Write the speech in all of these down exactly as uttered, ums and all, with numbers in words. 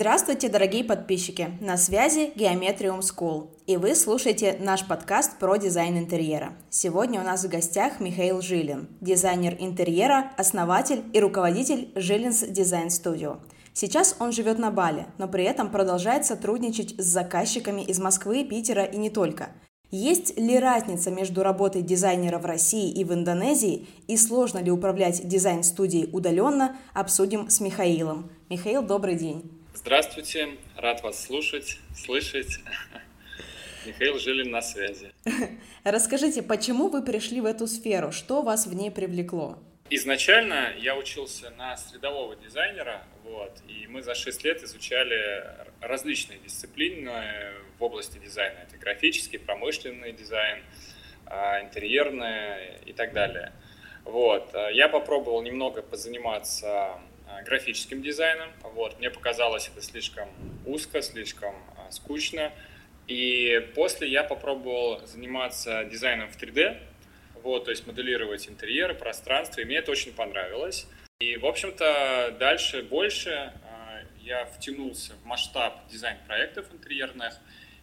Здравствуйте, дорогие подписчики! На связи Geometrium School, и вы слушаете наш подкаст про дизайн интерьера. Сегодня у нас в гостях Михаил Жилин, дизайнер интерьера, основатель и руководитель Zhilin's design studio. Сейчас он живет на Бали, но при этом продолжает сотрудничать с заказчиками из Москвы, Питера и не только. Есть ли разница между работой дизайнера в России и в Индонезии, и сложно ли управлять дизайн-студией удаленно, обсудим с Михаилом. Михаил, добрый день! Здравствуйте, рад вас слушать, слышать. Михаил Жилин на связи. Расскажите, почему вы пришли в эту сферу, что вас в ней привлекло? Изначально я учился на средового дизайнера, вот, и мы за шесть лет изучали различные дисциплины в области дизайна. Это графический, промышленный дизайн, интерьерный и так далее. Вот, я попробовал немного позаниматься графическим дизайном. Вот. Мне показалось это слишком узко, слишком а, скучно. И после я попробовал заниматься дизайном в три дэ, вот, то есть моделировать интерьеры, пространство, и мне это очень понравилось. И, в общем-то, дальше больше а, я втянулся в масштаб дизайн-проектов интерьерных,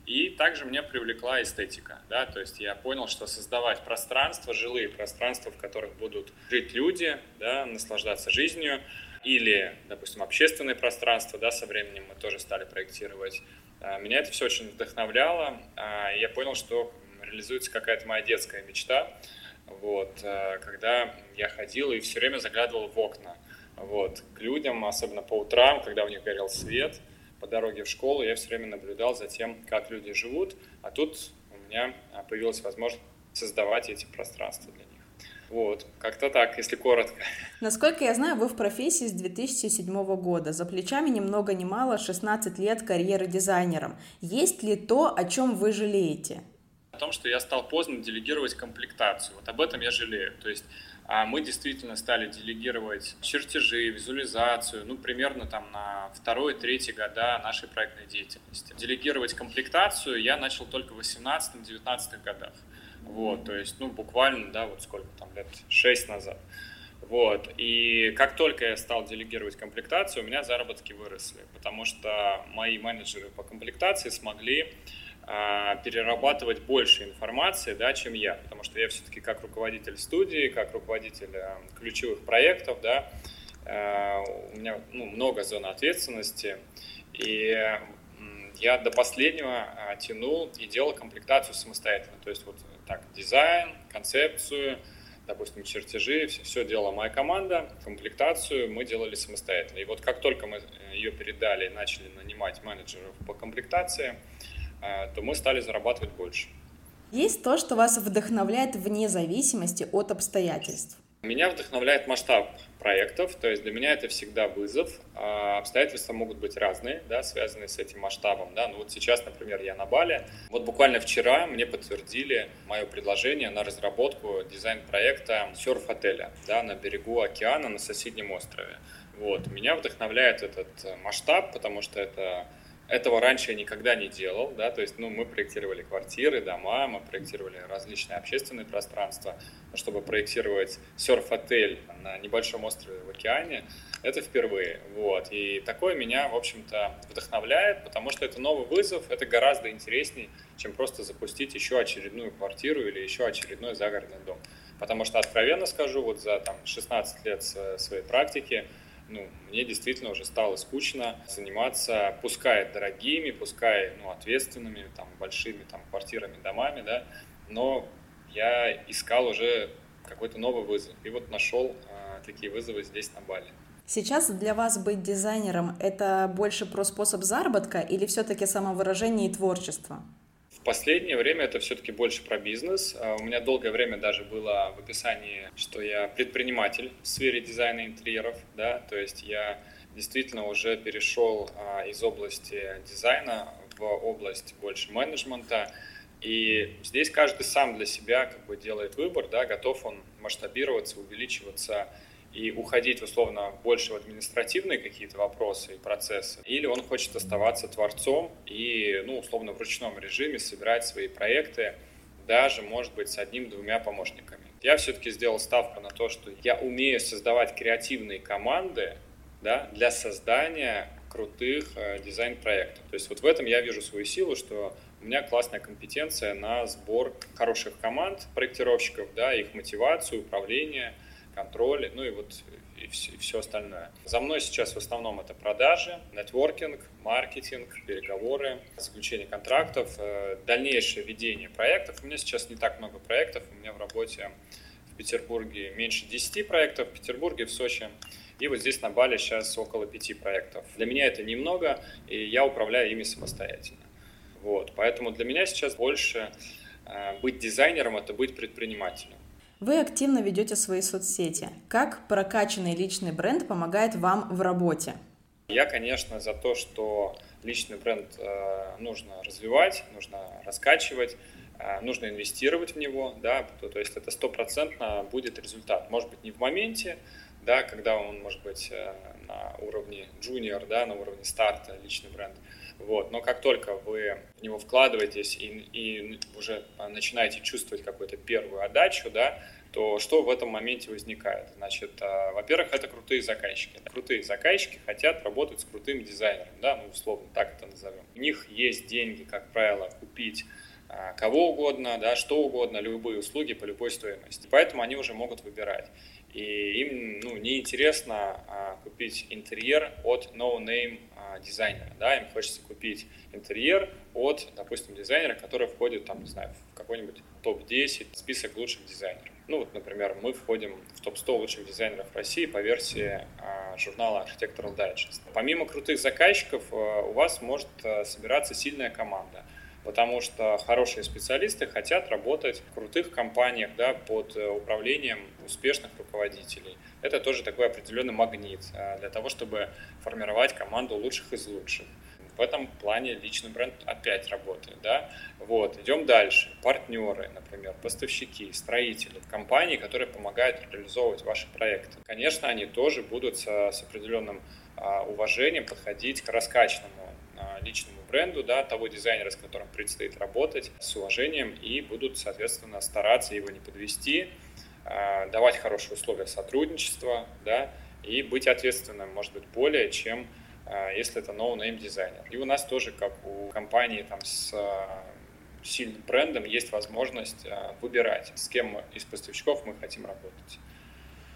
и также меня привлекла эстетика. Да? То есть я понял, что создавать пространства, жилые пространства, в которых будут жить люди, да, наслаждаться жизнью, или, допустим, общественное пространство, да, со временем мы тоже стали проектировать. Меня это все очень вдохновляло, и я понял, что реализуется какая-то моя детская мечта, вот, когда я ходил и все время заглядывал в окна, вот, к людям, особенно по утрам, когда у них горел свет, по дороге в школу я все время наблюдал за тем, как люди живут, а тут у меня появилась возможность создавать эти пространства для них. Вот, как-то так, если коротко. Насколько я знаю, вы в профессии с две тысячи седьмого года. За плечами ни много ни мало шестнадцать лет карьеры дизайнером. Есть ли то, о чем вы жалеете? О том, что я стал поздно делегировать комплектацию. Вот об этом я жалею. То есть мы действительно стали делегировать чертежи, визуализацию, ну, примерно там на второй-третий года нашей проектной деятельности. Делегировать комплектацию я начал только в восемнадцатом-девятнадцатом годах. Вот, то есть, ну, буквально, да, вот сколько там, лет шесть назад. Вот, и как только я стал делегировать комплектацию, у меня заработки выросли, потому что мои менеджеры по комплектации смогли э, перерабатывать больше информации, да, чем я, потому что я все-таки как руководитель студии, как руководитель э, ключевых проектов, да, э, у меня, ну, много зон ответственности, и я до последнего тянул и делал комплектацию самостоятельно. То есть вот так, дизайн, концепцию, допустим, чертежи, все, все делала моя команда. Комплектацию мы делали самостоятельно. И вот как только мы ее передали и начали нанимать менеджеров по комплектации, то мы стали зарабатывать больше. Есть то, что вас вдохновляет вне зависимости от обстоятельств? Меня вдохновляет масштаб проектов, то есть для меня это всегда вызов. Обстоятельства могут быть разные, да, связанные с этим масштабом. Да. Ну вот сейчас, например, я на Бали. Вот буквально вчера мне подтвердили мое предложение на разработку дизайн-проекта серф-отеля, да, на берегу океана на соседнем острове. Вот. Меня вдохновляет этот масштаб, потому что это... Этого раньше я никогда не делал, да, то есть, ну, мы проектировали квартиры, дома, мы проектировали различные общественные пространства, но чтобы проектировать серф-отель на небольшом острове в океане, это впервые, вот, и такое меня, в общем-то, вдохновляет, потому что это новый вызов, это гораздо интереснее, чем просто запустить еще очередную квартиру или еще очередной загородный дом, потому что, откровенно скажу, вот за, там, шестнадцать лет своей практики, ну, мне действительно уже стало скучно заниматься, пускай дорогими, пускай, ну, ответственными, там, большими, там, квартирами, домами, да, но я искал уже какой-то новый вызов, и вот нашел а, такие вызовы здесь, на Бали. Сейчас для вас быть дизайнером – это больше про способ заработка или все-таки самовыражение и творчество? В последнее время это все-таки больше про бизнес. У меня долгое время даже было в описании, что я предприниматель в сфере дизайна интерьеров, да, то есть я действительно уже перешел из области дизайна в область больше менеджмента, и здесь каждый сам для себя как бы делает выбор, да, готов он масштабироваться, увеличиваться и уходить, условно, больше в административные какие-то вопросы и процессы, или он хочет оставаться творцом и, ну, условно, в ручном режиме собирать свои проекты, даже, может быть, с одним-двумя помощниками. Я все-таки сделал ставку на то, что я умею создавать креативные команды, да, для создания крутых э, дизайн-проектов. То есть вот в этом я вижу свою силу, что у меня классная компетенция на сбор хороших команд проектировщиков, да, их мотивацию, управление, контроль, ну и вот и все, и все остальное. За мной сейчас в основном это продажи, нетворкинг, маркетинг, переговоры, заключение контрактов, э, дальнейшее ведение проектов. У меня сейчас не так много проектов, у меня в работе в Петербурге меньше десяти проектов, в Петербурге, в Сочи. И вот здесь на Бали сейчас около пяти проектов. Для меня это немного, и я управляю ими самостоятельно. Вот. Поэтому для меня сейчас больше э, быть дизайнером – это быть предпринимателем. Вы активно ведете свои соцсети. Как прокачанный личный бренд помогает вам в работе? Я, конечно, за то, что личный бренд э, нужно развивать, нужно раскачивать, э, нужно инвестировать в него. Да? То, то есть это стопроцентно будет результат. Может быть, не в моменте, да, когда он, может быть, на уровне junior, да, на уровне старта, личный бренд. Вот. Но как только вы в него вкладываетесь и, и уже начинаете чувствовать какую-то первую отдачу, да, то что в этом моменте возникает? Значит, во-первых, это крутые заказчики. Крутые заказчики хотят работать с крутым дизайнером, да, ну, условно так это назовем. У них есть деньги, как правило, купить кого угодно, да, что угодно, любые услуги по любой стоимости. Поэтому они уже могут выбирать. И им, ну, неинтересно а, купить интерьер от no-name а, дизайнера. Да? Им хочется купить интерьер от, допустим, дизайнера, который входит там, не знаю, в какой-нибудь топ десять список лучших дизайнеров. Ну вот, например, мы входим в топ сто лучших дизайнеров России по версии а, журнала Architectural Digest. Помимо крутых заказчиков а, у вас может а, собираться сильная команда. Потому что хорошие специалисты хотят работать в крутых компаниях, да, под управлением успешных руководителей. Это тоже такой определенный магнит для того, чтобы формировать команду лучших из лучших. В этом плане личный бренд опять работает. Да? Вот, идем дальше. Партнеры, например, поставщики, строители, компании, которые помогают реализовывать ваши проекты. Конечно, они тоже будут с определенным уважением подходить к раскачанному личному бренду, да, того дизайнера, с которым предстоит работать, с уважением, и будут, соответственно, стараться его не подвести, давать хорошие условия сотрудничества, да, и быть ответственным, может быть, более, чем если это no-name дизайнер. И у нас тоже, как у компании там, с сильным брендом, есть возможность выбирать, с кем из поставщиков мы хотим работать.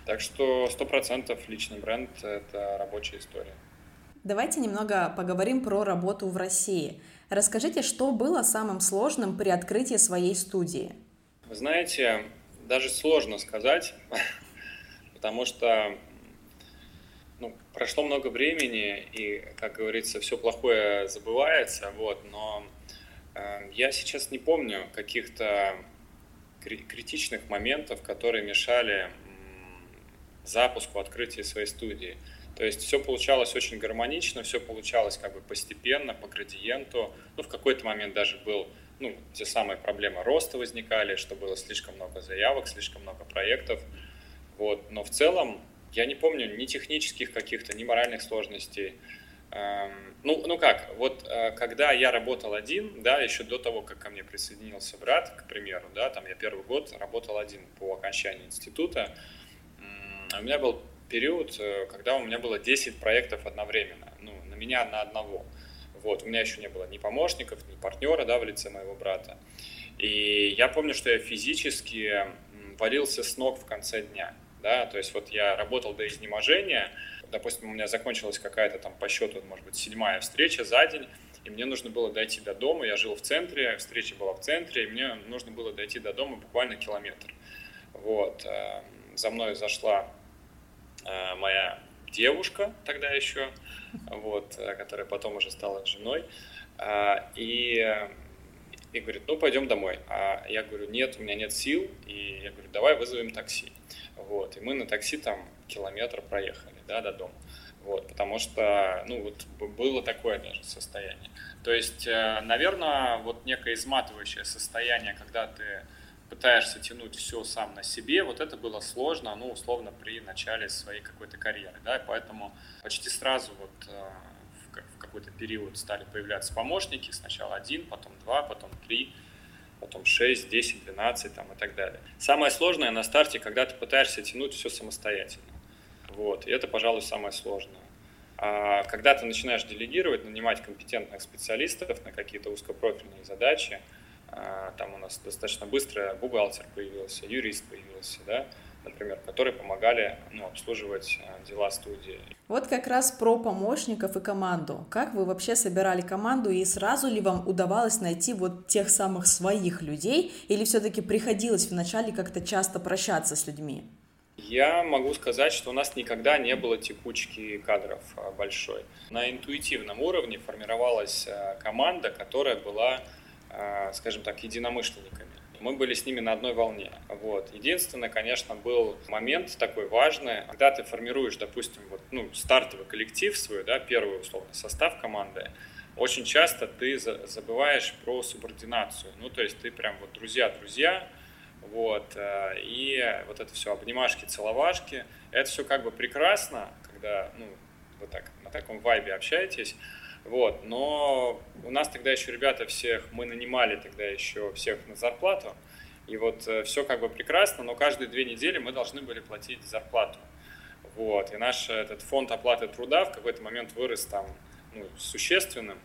Так что сто процентов личный бренд – это рабочая история. Давайте немного поговорим про работу в России. Расскажите, что было самым сложным при открытии своей студии? Вы знаете, даже сложно сказать, потому что ну, прошло много времени, и, как говорится, все плохое забывается. Вот, но э, я сейчас не помню каких-то кри- критичных моментов, которые мешали м- запуску, открытия своей студии. То есть все получалось очень гармонично, все получалось как бы постепенно, по градиенту. Ну, в какой-то момент даже был, ну, те самые проблемы роста возникали, что было слишком много заявок, слишком много проектов. Вот. Но в целом я не помню ни технических каких-то, ни моральных сложностей. Ну, ну как, вот когда я работал один, да, еще до того, как ко мне присоединился брат, к примеру, да, там я первый год работал один по окончании института, у меня был период, когда у меня было десять проектов одновременно, ну, на меня на одного. Вот, у меня еще не было ни помощников, ни партнера, да, в лице моего брата. И я помню, что я физически валился с ног в конце дня, да, то есть вот я работал до изнеможения, допустим, у меня закончилась какая-то там по счету, может быть, седьмая встреча за день, и мне нужно было дойти до дома, я жил в центре, встреча была в центре, и мне нужно было дойти до дома буквально километр. Вот, за мной зашла моя девушка тогда еще, вот, которая потом уже стала женой, и, и говорит, ну, пойдем домой. А я говорю, нет, у меня нет сил, и я говорю, давай вызовем такси. Вот, и мы на такси там километр проехали, да, до дома, вот, потому что, ну, вот было такое даже состояние. То есть, наверное, вот некое изматывающее состояние, когда ты пытаешься тянуть все сам на себе, вот это было сложно, ну, условно, при начале своей какой-то карьеры, да, поэтому почти сразу вот э, в какой-то период стали появляться помощники, сначала один, потом два, потом три, потом шесть, десять, двенадцать, там, и так далее. Самое сложное на старте, когда ты пытаешься тянуть все самостоятельно, вот, и это, пожалуй, самое сложное. Когда ты начинаешь делегировать, нанимать компетентных специалистов на какие-то узкопрофильные задачи, там у нас достаточно быстро бухгалтер появился, юрист появился, да, например, которые помогали, ну, обслуживать дела студии. Вот как раз про помощников и команду. Как вы вообще собирали команду, и сразу ли вам удавалось найти вот тех самых своих людей, или все-таки приходилось вначале как-то часто прощаться с людьми? Я могу сказать, что у нас никогда не было текучки кадров большой. На интуитивном уровне формировалась команда, которая была, скажем так, единомышленниками. Мы были с ними на одной волне. Вот. Единственное, конечно, был момент такой важный, когда ты формируешь, допустим, вот, ну, стартовый коллектив свой, да, первый, условно, состав команды, очень часто ты забываешь про субординацию. Ну, то есть ты прям вот друзья-друзья, вот, и вот это все обнимашки, целовашки, это все как бы прекрасно, когда, ну, вот так, на таком вайбе общаетесь. Вот, но у нас тогда еще ребята всех, мы нанимали тогда еще всех на зарплату, и вот все как бы прекрасно, но каждые две недели мы должны были платить зарплату. Вот, и наш этот фонд оплаты труда в какой-то момент вырос там, ну, существенным,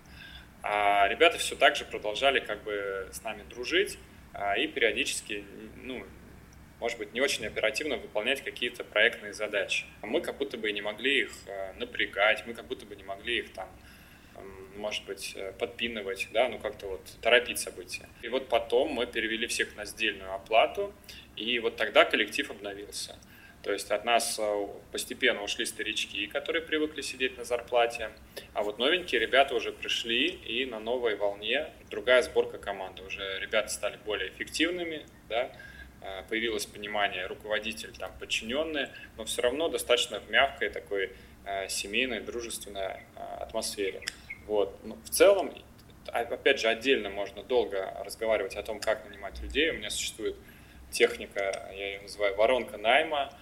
а ребята все так же продолжали как бы с нами дружить и периодически, ну, может быть, не очень оперативно выполнять какие-то проектные задачи. Мы как будто бы не могли их напрягать, мы как будто бы не могли их там, может быть, подпинывать, да, ну как-то вот торопить события. И вот потом мы перевели всех на сдельную оплату, и вот тогда коллектив обновился. То есть от нас постепенно ушли старички, которые привыкли сидеть на зарплате, а вот новенькие ребята уже пришли, и на новой волне другая сборка команды. Уже ребята стали более эффективными, да, появилось понимание, руководитель, там, подчиненные, но все равно достаточно в мягкой такой семейной, дружественной атмосфере. Вот. Ну, в целом, опять же, отдельно можно долго разговаривать о том, как нанимать людей. У меня существует техника, я ее называю воронка найма,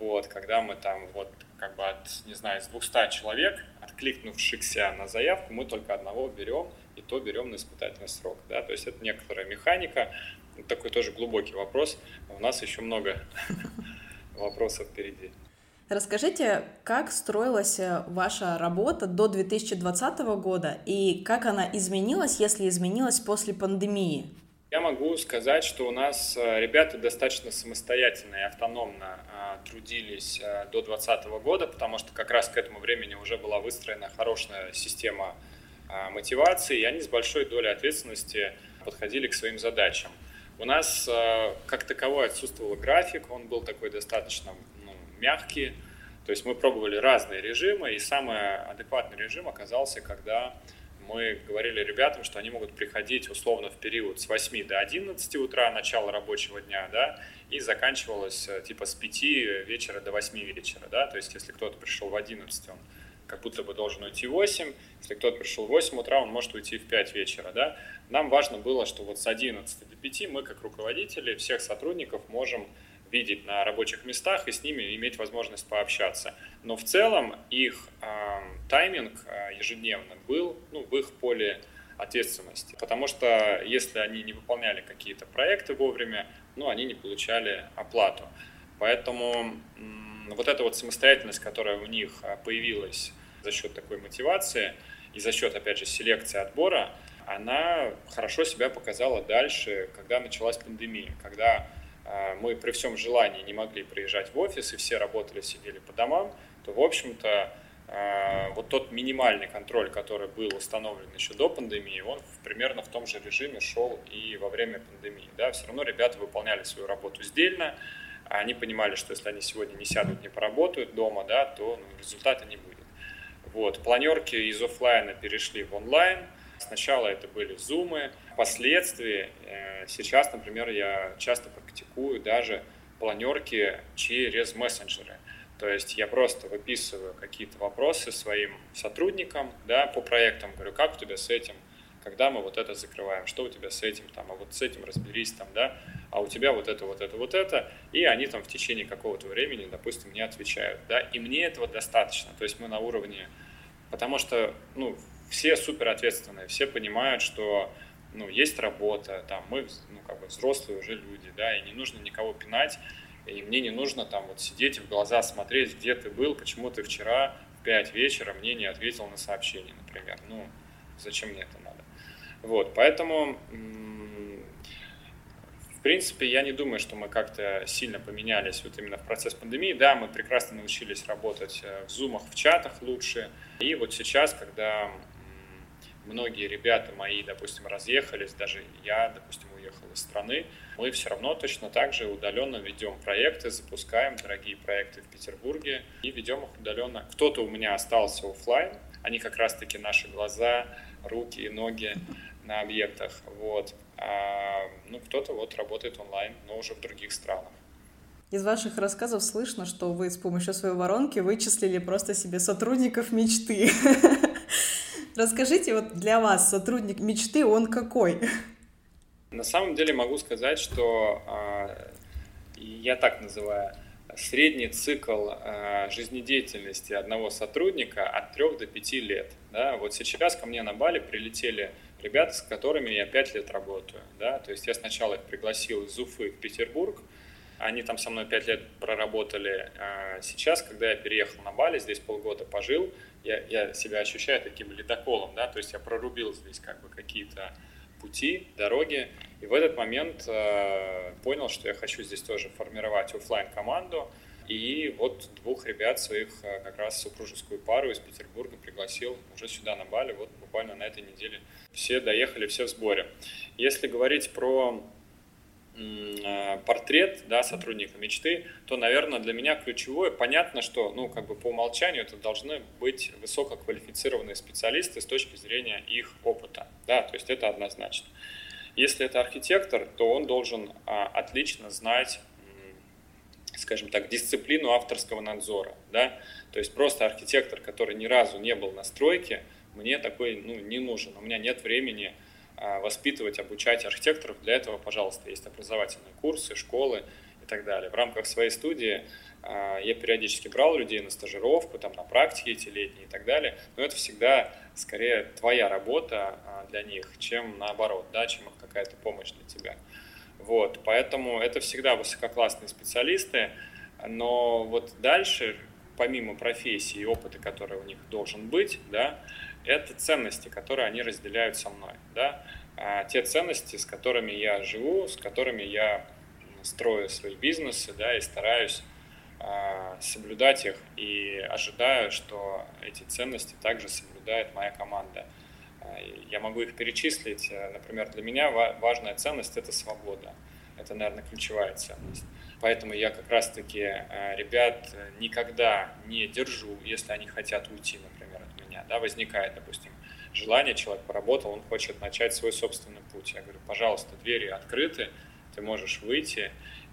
вот, когда мы там вот как бы от, не знаю, из двухсот человек, откликнувшихся на заявку, мы только одного берем, и то берем на испытательный срок, да, то есть это некоторая механика, такой тоже глубокий вопрос, у нас еще много вопросов впереди. Расскажите, как строилась ваша работа до две тысячи двадцатого года и как она изменилась, если изменилась после пандемии? Я могу сказать, что у нас ребята достаточно самостоятельно и автономно трудились до две тысячи двадцатого года, потому что как раз к этому времени уже была выстроена хорошая система мотивации, и они с большой долей ответственности подходили к своим задачам. У нас как таковой отсутствовал график, он был такой достаточно мягкие, то есть мы пробовали разные режимы, и самый адекватный режим оказался, когда мы говорили ребятам, что они могут приходить условно в период с восьми до одиннадцати утра, начало рабочего дня, да, и заканчивалось типа с пяти вечера до восьми вечера, да, то есть если кто-то пришел в одиннадцать, он как будто бы должен уйти в восемь, если кто-то пришел в восемь утра, он может уйти в пять вечера, да. Нам важно было, что вот с одиннадцати до пяти мы, как руководители, всех сотрудников можем видеть на рабочих местах и с ними иметь возможность пообщаться. Но в целом их э, тайминг э, ежедневно был, ну, в их поле ответственности. Потому что если они не выполняли какие-то проекты вовремя, ну, они не получали оплату. Поэтому э, вот эта вот самостоятельность, которая у них появилась за счет такой мотивации и за счет, опять же, селекции отбора, она хорошо себя показала дальше, когда началась пандемия, когда мы при всем желании не могли приезжать в офис, и все работали, сидели по домам, то, в общем-то, вот тот минимальный контроль, который был установлен еще до пандемии, он примерно в том же режиме шел и во время пандемии. Да? Все равно ребята выполняли свою работу сдельно, они понимали, что если они сегодня не сядут, не поработают дома, да, то, ну, результата не будет. Вот. Планерки из офлайна перешли в онлайн. Сначала это были зумы, впоследствии сейчас, например, я часто практикую даже планерки через мессенджеры. То есть я просто выписываю какие-то вопросы своим сотрудникам, да, по проектам, говорю, как у тебя с этим, когда мы вот это закрываем, что у тебя с этим, там, а вот с этим разберись, там, да, а у тебя вот это, вот это, вот это, и они там в течение какого-то времени, допустим, мне отвечают, да, и мне этого достаточно, то есть мы на уровне, потому что, ну, все суперответственные, все понимают, что, ну, есть работа, там, мы, ну, как бы взрослые уже люди, да, и не нужно никого пинать, и мне не нужно там вот сидеть и в глаза смотреть, где ты был, почему ты вчера в пять вечера мне не ответил на сообщение, например. Ну, зачем мне это надо? Вот, поэтому, в принципе, я не думаю, что мы как-то сильно поменялись вот именно в процесс пандемии. Да, мы прекрасно научились работать в зумах, в чатах лучше. И вот сейчас, когда многие ребята мои, допустим, разъехались, даже я, допустим, уехал из страны, мы все равно точно так же удаленно ведем проекты, запускаем дорогие проекты в Петербурге и ведем их удаленно. Кто-то у меня остался офлайн, они как раз-таки наши глаза, руки и ноги на объектах, вот. А, ну, кто-то вот работает онлайн, но уже в других странах. Из ваших рассказов слышно, что вы с помощью своей воронки вычислили просто себе сотрудников мечты. Расскажите, вот для вас сотрудник мечты, он какой? На самом деле могу сказать, что я так называю средний цикл жизнедеятельности одного сотрудника от трех до пяти лет. Да? Вот сейчас ко мне на Бали прилетели ребята, с которыми я пять лет работаю. Да? То есть я сначала их пригласил из Уфы в Петербург, они там со мной пять лет проработали. Сейчас, когда я переехал на Бали, здесь полгода пожил, я, я себя ощущаю таким ледоколом, да, то есть я прорубил здесь как бы какие-то пути, дороги, и в этот момент э, понял, что я хочу здесь тоже формировать офлайн-команду, и вот двух ребят своих, как раз супружескую пару из Петербурга пригласил уже сюда на Бали, вот буквально на этой неделе все доехали, все в сборе. Если говорить про портрет, да, сотрудника мечты, то, наверное, для меня ключевое, понятно, что, ну, как бы по умолчанию это должны быть высококвалифицированные специалисты с точки зрения их опыта, да, то есть это однозначно. Если это архитектор, то он должен а, отлично знать, скажем так, дисциплину авторского надзора, да, то есть просто архитектор, который ни разу не был на стройке, мне такой, ну, не нужен, у меня нет времени воспитывать, обучать архитекторов. Для этого, пожалуйста, есть образовательные курсы, школы и так далее. В рамках своей студии я периодически брал людей на стажировку, там, на практики эти летние и так далее, но это всегда скорее твоя работа для них, чем наоборот, да, чем какая-то помощь для тебя. Вот, поэтому это всегда высококлассные специалисты, но вот дальше, помимо профессии и опыта, который у них должен быть, да, это ценности, которые они разделяют со мной, да? А те ценности, с которыми я живу, с которыми я строю свои бизнесы, да, и стараюсь а, соблюдать их, и ожидаю, что эти ценности также соблюдает моя команда. А, я могу их перечислить. Например, для меня важная ценность – это свобода. Это, наверное, ключевая ценность. Поэтому я как раз-таки а, ребят никогда не держу, если они хотят уйти, например, от меня. Да, возникает, допустим, желание, человек поработал, он хочет начать свой собственный путь. Я говорю, пожалуйста, двери открыты, ты можешь выйти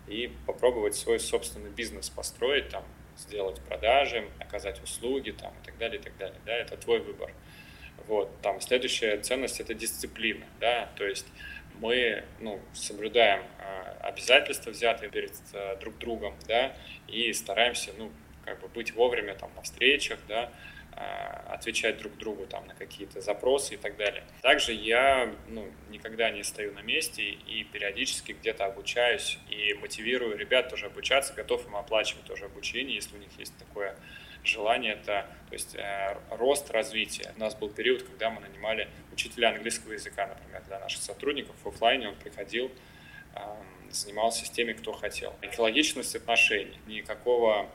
и попробовать свой собственный бизнес построить, там, сделать продажи, оказать услуги там, и так далее, и так далее. Да, это твой выбор. Вот, там, следующая ценность – это дисциплина. Да, то есть мы, ну, соблюдаем обязательства, взятые перед друг другом, да, и стараемся, ну, как бы быть вовремя там, на встречах, да, отвечать друг другу там, на какие-то запросы и так далее. Также я, ну, никогда не стою на месте и периодически где-то обучаюсь и мотивирую ребят тоже обучаться, готов им оплачивать тоже обучение, если у них есть такое желание. Это, то есть, э, рост, развитие. У нас был период, когда мы нанимали учителя английского языка, например, для наших сотрудников. В офлайне он приходил, э, занимался с теми, кто хотел. Экологичность отношений, никакого,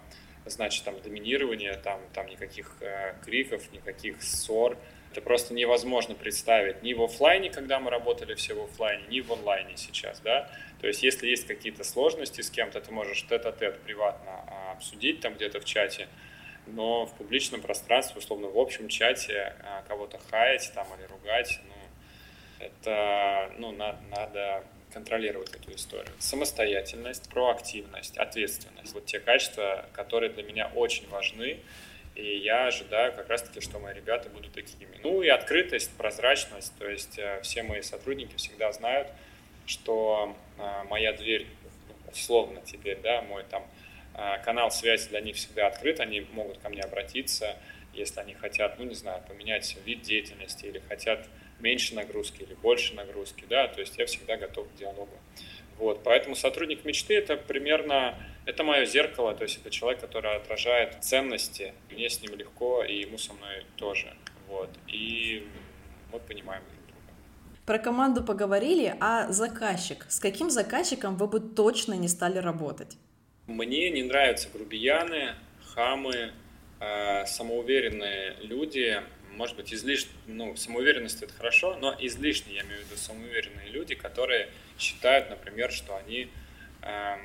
значит, там, доминирования, там, там никаких э, криков, никаких ссор. Это просто невозможно представить ни в офлайне, когда мы работали все в офлайне, ни в онлайне сейчас, да. То есть, если есть какие-то сложности с кем-то, ты можешь тет-а-тет приватно э, обсудить там где-то в чате, но в публичном пространстве, условно, в общем чате э, кого-то хаять там или ругать, ну, это, ну, на, надо контролировать эту историю. Самостоятельность, проактивность, ответственность. Вот те качества, которые для меня очень важны, и я ожидаю как раз-таки, что мои ребята будут такими. Ну и открытость, прозрачность, то есть э, все мои сотрудники всегда знают, что э, моя дверь, условно теперь, да, мой там канал связи для них всегда открыт, они могут ко мне обратиться, если они хотят, ну, не знаю, поменять вид деятельности или хотят меньше нагрузки или больше нагрузки, да, то есть я всегда готов к диалогу. Вот, поэтому сотрудник мечты – это примерно, Это мое зеркало, то есть это человек, который отражает ценности. Мне с ним легко, и ему со мной тоже. Вот. И мы понимаем друг друга. Про команду поговорили, а заказчик? С каким заказчиком вы бы точно не стали работать? Мне не нравятся грубияны, хамы, самоуверенные люди. Может быть, излишне, ну, самоуверенность — это хорошо, но излишне, я имею в виду, самоуверенные люди, которые считают, например, что они эм,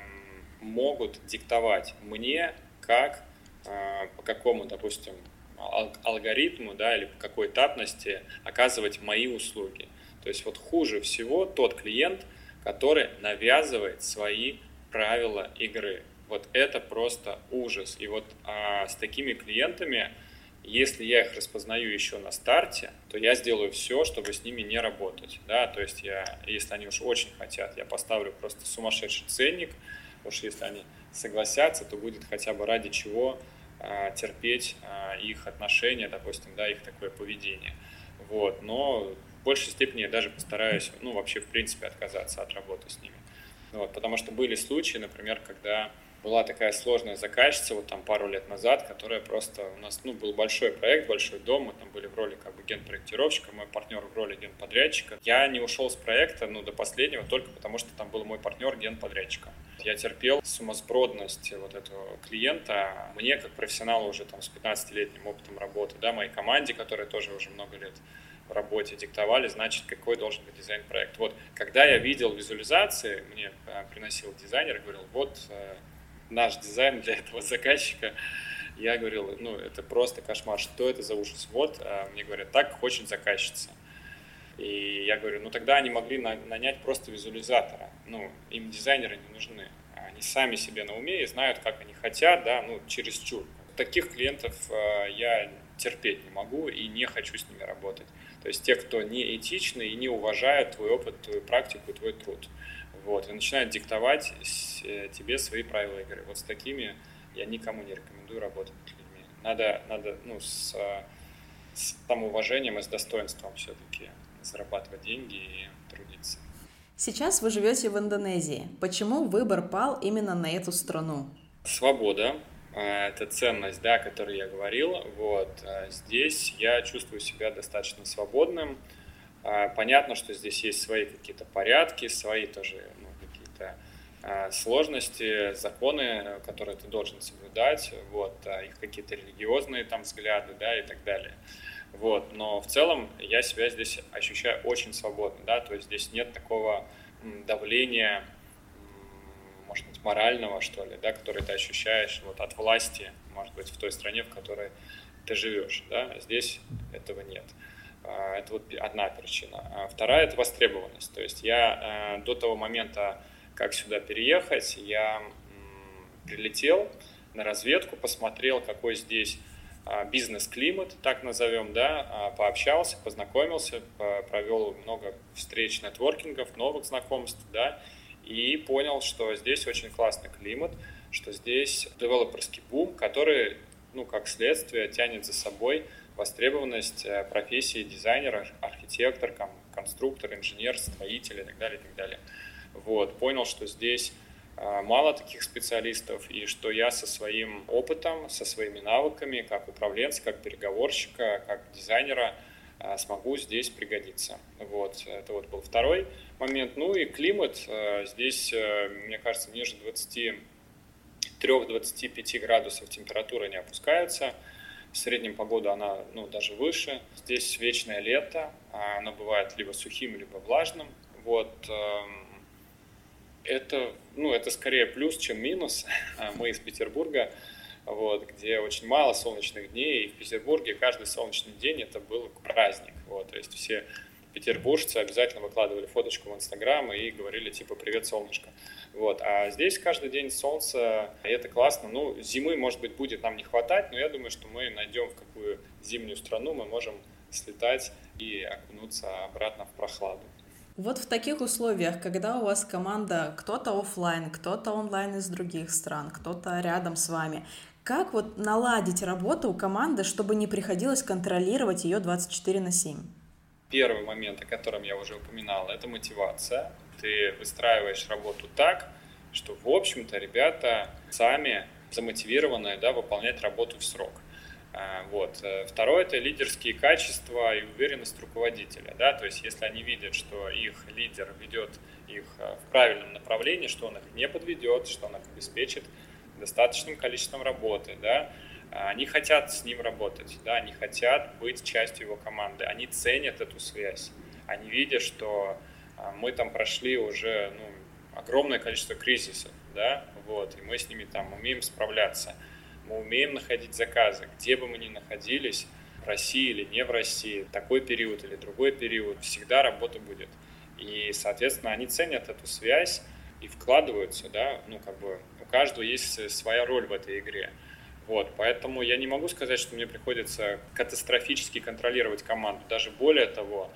могут диктовать мне, как, э, по какому, допустим, ал- алгоритму, да, или по какой этапности оказывать мои услуги. То есть вот хуже всего тот клиент, который навязывает свои правила игры. Вот это просто ужас. И вот э, с такими клиентами... Если я их распознаю еще на старте, то я сделаю все, чтобы с ними не работать. Да? То есть, я, если они уж очень хотят, я поставлю просто сумасшедший ценник. Уж если они согласятся, то будет хотя бы ради чего а, терпеть а, их отношения, допустим, да, их такое поведение. Вот. Но в большей степени я даже постараюсь, ну, вообще, в принципе, отказаться от работы с ними. Вот. Потому что были случаи, например, когда... Была такая сложная заказчица вот там пару лет назад, которая просто у нас, ну, был большой проект, большой дом, мы там были в роли как бы генпроектировщика, мой партнер в роли генподрядчика. Я не ушел с проекта, ну, до последнего, только потому что там был мой партнер генподрядчика. Я терпел сумасбродность вот этого клиента. Мне, как профессионалу уже там с пятнадцатилетним опытом работы, да, моей команде, которая тоже уже много лет в работе, диктовали, значит, какой должен быть дизайн-проект. Вот, когда я видел визуализации, мне приносил дизайнер и говорил, вот... наш дизайн для этого заказчика, я говорил, ну, это просто кошмар, что это за ужас, вот, а мне говорят, так хочет заказчица. И я говорю, ну, тогда они могли на- нанять просто визуализатора, ну, им дизайнеры не нужны, они сами себе на уме и знают, как они хотят, да, ну, чересчур. Таких клиентов а, я терпеть не могу и не хочу с ними работать. То есть те, кто не этичны и не уважают твой опыт, твою практику, твой труд. Вот, и начинают диктовать тебе свои правила игры. Вот с такими я никому не рекомендую работать с людьми. Надо, надо ну, с, с самоуважением и с достоинством все-таки зарабатывать деньги и трудиться. Сейчас вы живете в Индонезии. Почему выбор пал именно на эту страну? Свобода. Это ценность, да, о которой я говорил. Вот. Здесь я чувствую себя достаточно свободным. Понятно, что здесь есть свои какие-то порядки, свои тоже, ну, какие-то а, сложности, законы, которые ты должен соблюдать, вот, а, их какие-то религиозные там взгляды, да, и так далее. Вот, но в целом я себя здесь ощущаю очень свободно, да, то есть здесь нет такого давления, может быть, морального, что ли, да, которое ты ощущаешь вот от власти, может быть, в той стране, в которой ты живешь, да, здесь этого нет. Это вот одна причина. Вторая – это востребованность. То есть я до того момента, как сюда переехать, я прилетел на разведку, посмотрел, какой здесь бизнес-климат, так назовем, да, пообщался, познакомился, провел много встреч, нетворкингов, новых знакомств, да, и понял, что здесь очень классный климат, что здесь девелоперский бум, который, ну, как следствие, тянет за собой востребованность профессии дизайнера, архитектор, конструктор, инженер, строитель и так далее, и так далее. Вот. Понял, что здесь мало таких специалистов, и что я со своим опытом, со своими навыками, как управленца, как переговорщика, как дизайнера, смогу здесь пригодиться. Вот. Это вот был второй момент. Ну и климат. Здесь, мне кажется, ниже двадцати трёх - двадцати пяти градусов температура не опускается. В среднем по году она, ну, даже выше. Здесь вечное лето, оно бывает либо сухим, либо влажным. Вот. Это, ну, это скорее плюс, чем минус. Мы из Петербурга, вот, где очень мало солнечных дней. И в Петербурге каждый солнечный день это был праздник. Вот. То есть все петербуржцы обязательно выкладывали фоточку в Инстаграм и говорили типа «Привет, солнышко». Вот. А здесь каждый день солнце, и это классно. Ну, зимы, может быть, будет нам не хватать, но я думаю, что мы найдем, в какую зимнюю страну мы можем слетать и окунуться обратно в прохладу. Вот в таких условиях, когда у вас команда кто-то офлайн, кто-то онлайн из других стран, кто-то рядом с вами, как вот наладить работу у команды, чтобы не приходилось контролировать ее двадцать четыре на семь? Первый момент, о котором я уже упоминал, это мотивация. Ты выстраиваешь работу так, что, в общем-то, ребята сами замотивированы, да, выполнять работу в срок. Вот. Второе – это лидерские качества и уверенность руководителя. Да? То есть если они видят, что их лидер ведет их в правильном направлении, что он их не подведет, что он их обеспечит достаточным количеством работы, да? Они хотят с ним работать, да? Они хотят быть частью его команды, они ценят эту связь, они видят, что мы там прошли уже ну, огромное количество кризисов, да? Вот. И мы с ними там умеем справляться. Мы умеем находить заказы, где бы мы ни находились, в России или не в России, такой период или другой период, всегда работа будет. И, соответственно, они ценят эту связь и вкладываются, да, ну, как бы у каждого есть своя роль в этой игре. Вот, поэтому я не могу сказать, что мне приходится катастрофически контролировать команду. Даже более того,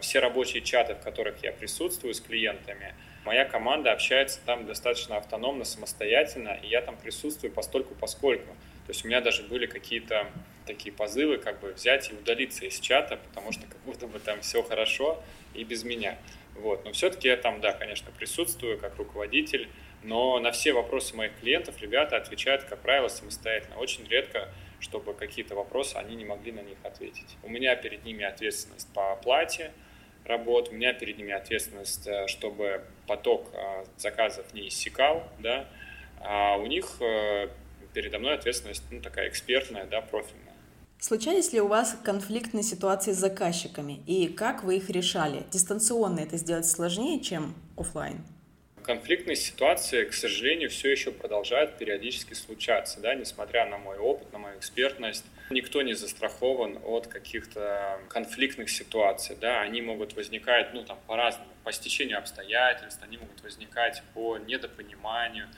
все рабочие чаты, в которых я присутствую с клиентами, моя команда общается там достаточно автономно, самостоятельно, и я там присутствую постольку-поскольку. То есть у меня даже были какие-то такие позывы, как бы взять и удалиться из чата, потому что как будто бы там все хорошо и без меня. Вот. Но все-таки я там, да, конечно, присутствую как руководитель, но на все вопросы моих клиентов ребята отвечают, как правило, самостоятельно. Очень редко, чтобы какие-то вопросы они не могли на них ответить. У меня перед ними ответственность по оплате работ, у меня перед ними ответственность, чтобы поток заказов не иссякал, да, а у них передо мной ответственность, ну, такая экспертная, да, профильная. Случались ли у вас конфликтные ситуации с заказчиками и как вы их решали? Дистанционно это сделать сложнее, чем офлайн? Конфликтные ситуации, к сожалению, все еще продолжают периодически случаться, да, несмотря на мой опыт, на мою экспертность. Никто не застрахован от каких-то конфликтных ситуаций, да, они могут возникать, ну, там, по-разному, по стечению обстоятельств, они могут возникать по недопониманию.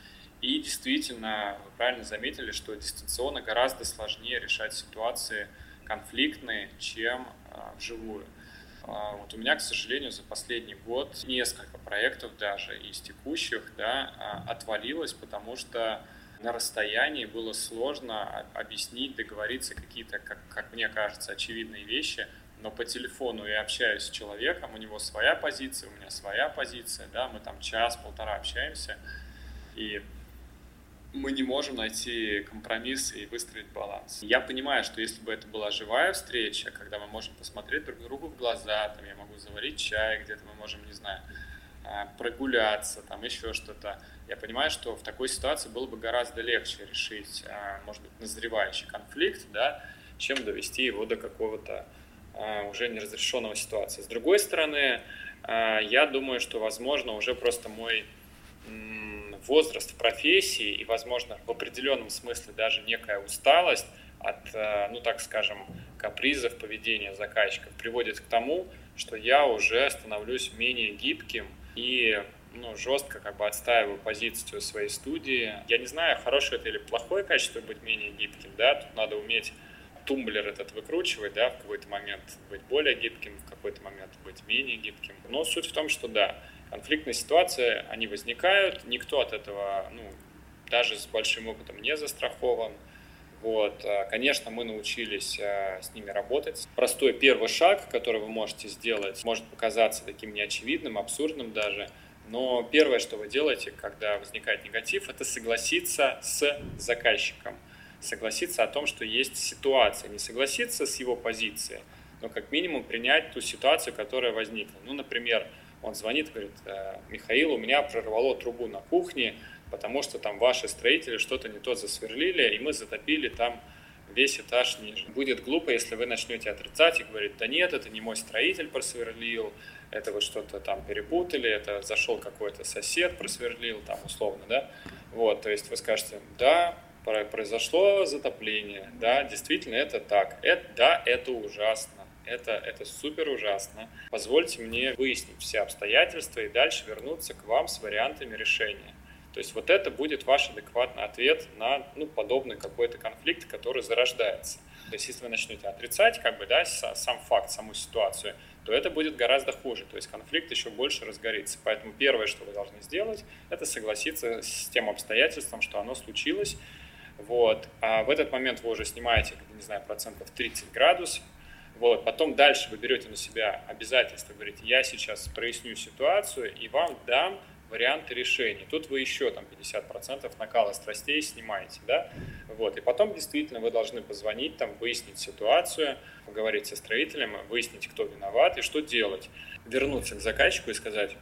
И действительно, вы правильно заметили, что дистанционно гораздо сложнее решать ситуации конфликтные, чем а, вживую. Вот у меня, к сожалению, за последний год несколько проектов даже из текущих, да, отвалилось, потому что на расстоянии было сложно объяснить, договориться какие-то, как, как мне кажется, очевидные вещи, но по телефону я общаюсь с человеком, у него своя позиция, у меня своя позиция, да, мы там час-полтора общаемся, и мы не можем найти компромисс и выстроить баланс. Я понимаю, что если бы это была живая встреча, когда мы можем посмотреть друг другу в глаза, там я могу заварить чай, где-то мы можем, не знаю, прогуляться, там еще что-то. Я понимаю, что в такой ситуации было бы гораздо легче решить, может быть, назревающий конфликт, да, чем довести его до какого-то уже неразрешенного ситуации. С другой стороны, я думаю, что, возможно, уже просто мой возраст в профессии и, возможно, в определенном смысле даже некая усталость от, ну так скажем, капризов поведения заказчиков приводит к тому, что я уже становлюсь менее гибким и ну, жестко как бы отстаиваю позицию своей студии. Я не знаю, хорошее это или плохое качество быть менее гибким, да, тут надо уметь тумблер этот выкручивать, да, в какой-то момент быть более гибким, в какой-то момент быть менее гибким. Но суть в том, что да, конфликтные ситуации, они возникают, никто от этого, ну, даже с большим опытом не застрахован. Вот. Конечно, мы научились с ними работать. Простой первый шаг, который вы можете сделать, может показаться таким неочевидным, абсурдным даже, но первое, что вы делаете, когда возникает негатив, это согласиться с заказчиком. Согласиться о том, что есть ситуация, не согласиться с его позицией, но как минимум принять ту ситуацию, которая возникла. Ну, например, он звонит, говорит: «Михаил, у меня прорвало трубу на кухне, потому что там ваши строители что-то не то засверлили, и мы затопили там весь этаж ниже. Будет глупо, если вы начнете отрицать и говорить: да нет, это не мой строитель просверлил, это вы что-то там перепутали, это зашел какой-то сосед, просверлил там условно, да». Вот, то есть вы скажете: да, произошло затопление, да, действительно это так, это, да, это ужасно. Это, это супер ужасно. Позвольте мне выяснить все обстоятельства и дальше вернуться к вам с вариантами решения. То есть вот это будет ваш адекватный ответ на ну, подобный какой-то конфликт, который зарождается. То есть если вы начнете отрицать как бы, да, сам факт, саму ситуацию, то это будет гораздо хуже. То есть конфликт еще больше разгорится. Поэтому первое, что вы должны сделать, это согласиться с тем обстоятельством, что оно случилось. Вот. А в этот момент вы уже снимаете, не знаю, процентов тридцать градусов. Вот. Потом дальше вы берете на себя обязательства, говорите: я сейчас проясню ситуацию и вам дам варианты решений. Тут вы еще там пятьдесят процентов накала страстей снимаете, да, вот, и потом действительно вы должны позвонить, там, выяснить ситуацию, поговорить со строителем, выяснить, кто виноват и что делать. Вернуться к заказчику и сказать: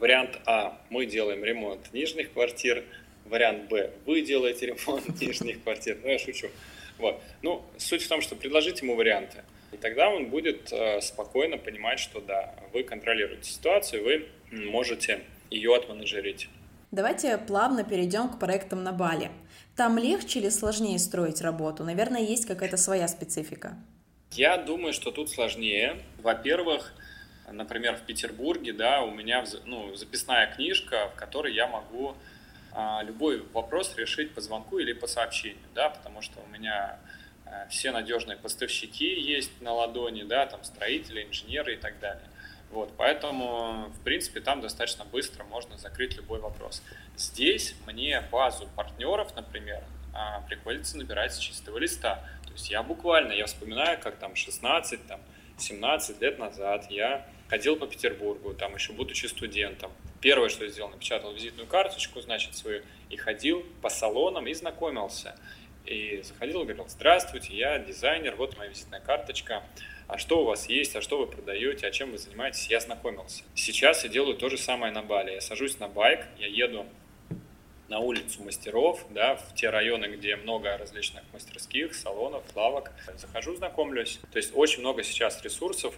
вариант А, мы делаем ремонт нижних квартир, вариант Б, вы делаете ремонт нижних квартир, ну я шучу. Вот. Ну, суть в том, что предложить ему варианты, и тогда он будет э, спокойно понимать, что да, вы контролируете ситуацию, вы можете ее отменеджерить. Давайте плавно перейдем к проектам на Бали. Там легче или сложнее строить работу? Наверное, есть какая-то своя специфика. Я думаю, что тут сложнее. Во-первых, например, в Петербурге, да, у меня ну, записная книжка, в которой я могу а, любой вопрос решить по звонку или по сообщению, да, потому что у меня а, все надежные поставщики есть на ладони, да, там строители, инженеры и так далее. Вот, поэтому, в принципе, там достаточно быстро можно закрыть любой вопрос. Здесь мне базу партнеров, например, а, приходится набирать с чистого листа. То есть я буквально, я вспоминаю, как там шестнадцать, там, семнадцать лет назад я ходил по Петербургу, там еще будучи студентом. Первое, что я сделал, напечатал визитную карточку, значит, свою, и ходил по салонам и знакомился. И заходил и говорил: здравствуйте, я дизайнер, вот моя визитная карточка, а что у вас есть, а что вы продаете, а чем вы занимаетесь, я знакомился. Сейчас я делаю то же самое на Бали. Я сажусь на байк, я еду на улицу мастеров, да, в те районы, где много различных мастерских, салонов, лавок. Захожу, знакомлюсь. То есть очень много сейчас ресурсов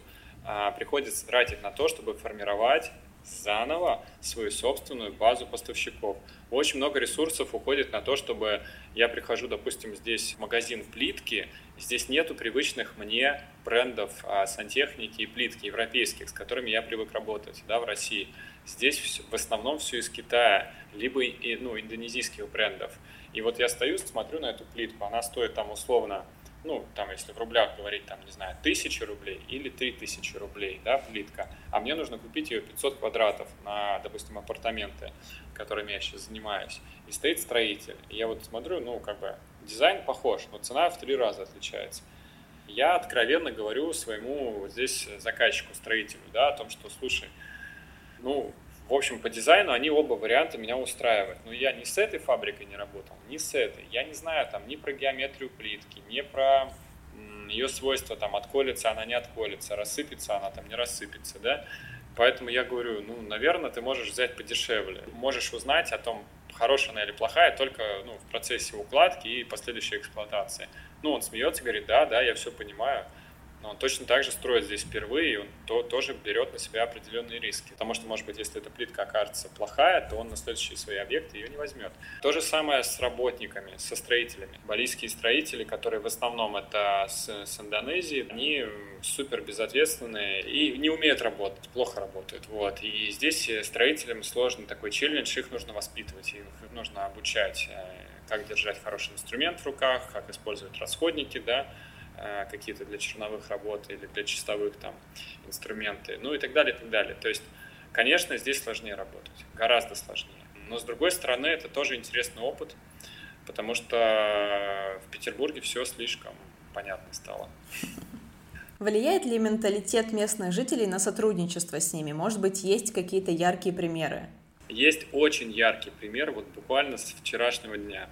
а, приходится тратить на то, чтобы формировать заново свою собственную базу поставщиков. Очень много ресурсов уходит на то, чтобы я прихожу, допустим, здесь в магазин плитки, здесь нету привычных мне брендов а, сантехники и плитки европейских, с которыми я привык работать, да, в России. Здесь все, в основном все из Китая, либо и, ну, индонезийских брендов. И вот я стою, смотрю на эту плитку, она стоит там условно, ну, там, если в рублях говорить, там, не знаю, тысяча рублей или три тысячи рублей, да, плитка, а мне нужно купить ее пятьсот квадратов на, допустим, апартаменты, которыми я сейчас занимаюсь, и стоит строитель, и я вот смотрю, ну, как бы, дизайн похож, но цена в три раза отличается. Я откровенно говорю своему вот здесь заказчику-строителю, да, о том, что, слушай, ну, в общем, по дизайну они оба варианта меня устраивают. Но я ни с этой фабрикой не работал, ни с этой. Я не знаю там ни про геометрию плитки, ни про м, ее свойства, там, отколется она, не отколется, рассыпется она, там, не рассыпется, да. Поэтому я говорю, ну, наверное, ты можешь взять подешевле. Можешь узнать о том, хорошая она или плохая, только, ну, в процессе укладки и последующей эксплуатации. Ну, он смеется, говорит, да, да, я все понимаю. Но он точно так же строит здесь впервые, и он то, тоже берет на себя определенные риски. Потому что, может быть, если эта плитка окажется плохая, то он на следующие свои объекты ее не возьмет. То же самое с работниками, со строителями. Балийские строители, которые в основном это с, с Индонезии, они супер безответственные и не умеют работать, плохо работают. Вот. И здесь строителям сложно такой челлендж, их нужно воспитывать, их нужно обучать, как держать хороший инструмент в руках, как использовать расходники, да, какие-то для черновых работ или для чистовых там инструменты, ну и так далее, и так далее. То есть, конечно, здесь сложнее работать, гораздо сложнее. Но, с другой стороны, это тоже интересный опыт, потому что в Петербурге все слишком понятно стало. Влияет ли менталитет местных жителей на сотрудничество с ними? Может быть, есть какие-то яркие примеры? Есть очень яркий пример, вот буквально с вчерашнего дня.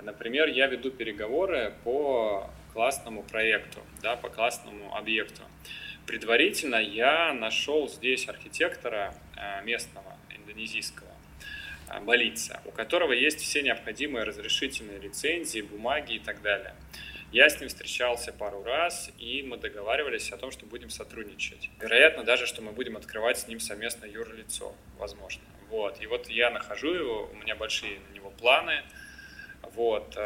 Например, я веду переговоры по классному проекту, да, по классному объекту. Предварительно я нашел здесь архитектора местного, индонезийского, балийца, у которого есть все необходимые разрешительные лицензии, бумаги и так далее. Я с ним встречался пару раз, и мы договаривались о том, что будем сотрудничать. Вероятно, даже, что мы будем открывать с ним совместное юрлицо, возможно. Вот. И вот я нахожу его, у меня большие на него планы. Вот,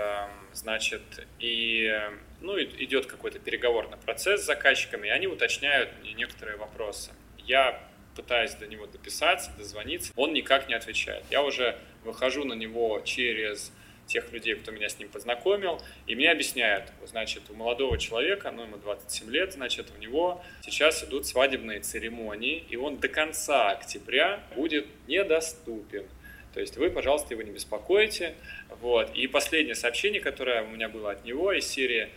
значит, и, ну, идет какой-то переговорный процесс с заказчиками, и они уточняют некоторые вопросы. Я пытаюсь до него дописаться, дозвониться, он никак не отвечает. Я уже выхожу на него через тех людей, кто меня с ним познакомил, и мне объясняют, значит, у молодого человека, ну, ему двадцать семь лет, значит, у него сейчас идут свадебные церемонии, и он до конца октября будет недоступен. То есть вы, пожалуйста, его не беспокойте. Вот. И последнее сообщение, которое у меня было от него из серии: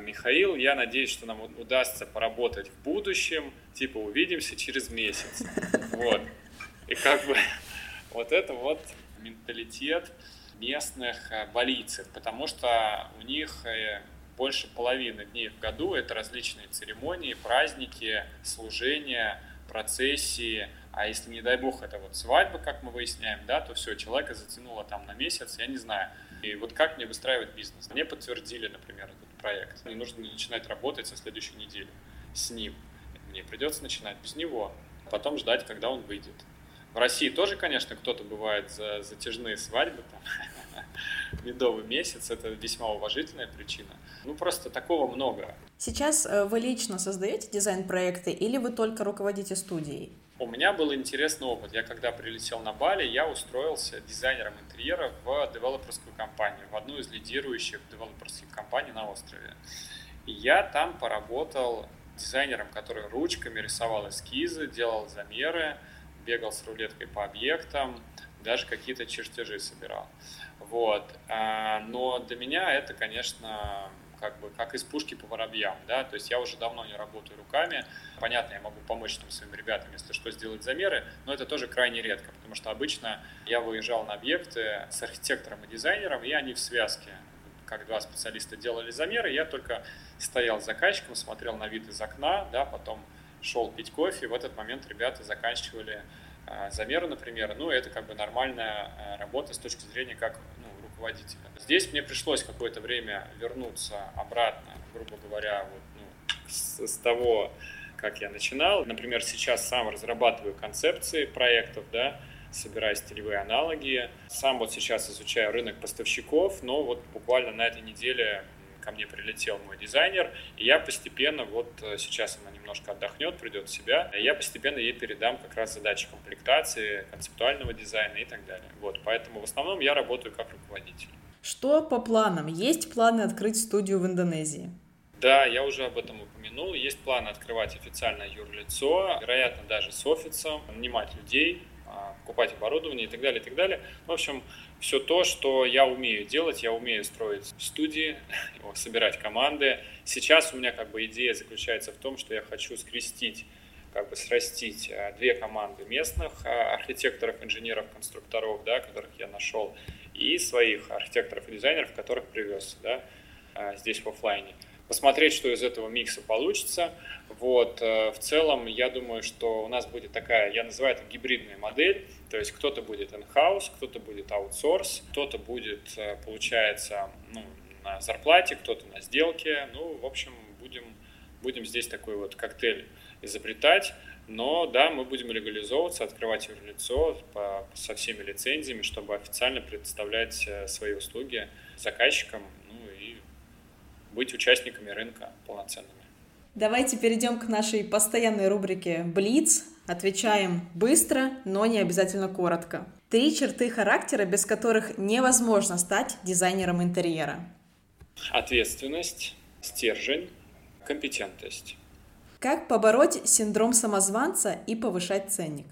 «Михаил, я надеюсь, что нам удастся поработать в будущем, типа увидимся через месяц». Вот. И как бы вот это вот менталитет местных балийцев, потому что у них больше половины дней в году это различные церемонии, праздники, служения, процессии. А если, не дай бог, это вот свадьба, как мы выясняем, да, то все, человека затянуло там на месяц, я не знаю. И вот как мне выстраивать бизнес? Мне подтвердили, например, этот проект. Мне нужно начинать работать со следующей недели с ним. Мне придется начинать без него, потом ждать, когда он выйдет. В России тоже, конечно, кто-то бывает за затяжные свадьбы, там, медовый месяц, это весьма уважительная причина. Ну, просто такого много. Сейчас вы лично создаете дизайн-проекты или вы только руководите студией? У меня был интересный опыт. Я когда прилетел на Бали, я устроился дизайнером интерьера в девелоперскую компанию, в одну из лидирующих девелоперских компаний на острове. И я там поработал дизайнером, который ручками рисовал эскизы, делал замеры, бегал с рулеткой по объектам, даже какие-то чертежи собирал. Вот. Но для меня это, конечно, как бы как из пушки по воробьям. Да? То есть я уже давно не работаю руками. Понятно, я могу помочь там своим ребятам, если что, сделать замеры, но это тоже крайне редко, потому что обычно я выезжал на объекты с архитектором и дизайнером, и они в связке, как два специалиста, делали замеры. Я только стоял с заказчиком, смотрел на вид из окна, да, потом шел пить кофе, и в этот момент ребята заканчивали э, замеры, например. Ну, это как бы нормальная э, работа с точки зрения как ну, руководителя. Здесь мне пришлось какое-то время вернуться обратно, грубо говоря, вот, ну, с, с того, как я начинал. Например, сейчас сам разрабатываю концепции проектов, да, собираю стилевые аналоги. Сам вот сейчас изучаю рынок поставщиков, но вот буквально на этой неделе ко мне прилетел мой дизайнер, и я постепенно, вот сейчас она немножко отдохнет, придет в себя, я постепенно ей передам как раз задачи комплектации, концептуального дизайна и так далее. Вот, поэтому в основном я работаю как руководитель. Что по планам? Есть планы открыть студию в Индонезии? Да, я уже об этом упомянул. Есть планы открывать официальное юрлицо, вероятно, даже с офисом, нанимать людей, покупать оборудование и так далее, и так далее. В общем, все то, что я умею делать, я умею строить студии, собирать команды. Сейчас у меня как бы идея заключается в том, что я хочу скрестить, как бы срастить две команды местных архитекторов, инженеров, конструкторов, да, которых я нашел, и своих архитекторов и дизайнеров, которых привез, да, здесь в офлайне. Посмотреть, что из этого микса получится. Вот. В целом, я думаю, что у нас будет такая, я называю это гибридная модель, то есть кто-то будет in-house, кто-то будет аутсорс, кто-то будет, получается, ну, на зарплате, кто-то на сделке. Ну, в общем, будем, будем здесь такой вот коктейль изобретать. Но, да, мы будем легализовываться, открывать юрлицо по, со всеми лицензиями, чтобы официально предоставлять свои услуги заказчикам, быть участниками рынка полноценными. Давайте перейдем к нашей постоянной рубрике «Блиц». Отвечаем быстро, но не обязательно коротко. Три черты характера, без которых невозможно стать дизайнером интерьера. Ответственность, стержень, компетентность. Как побороть синдром самозванца и повышать ценник?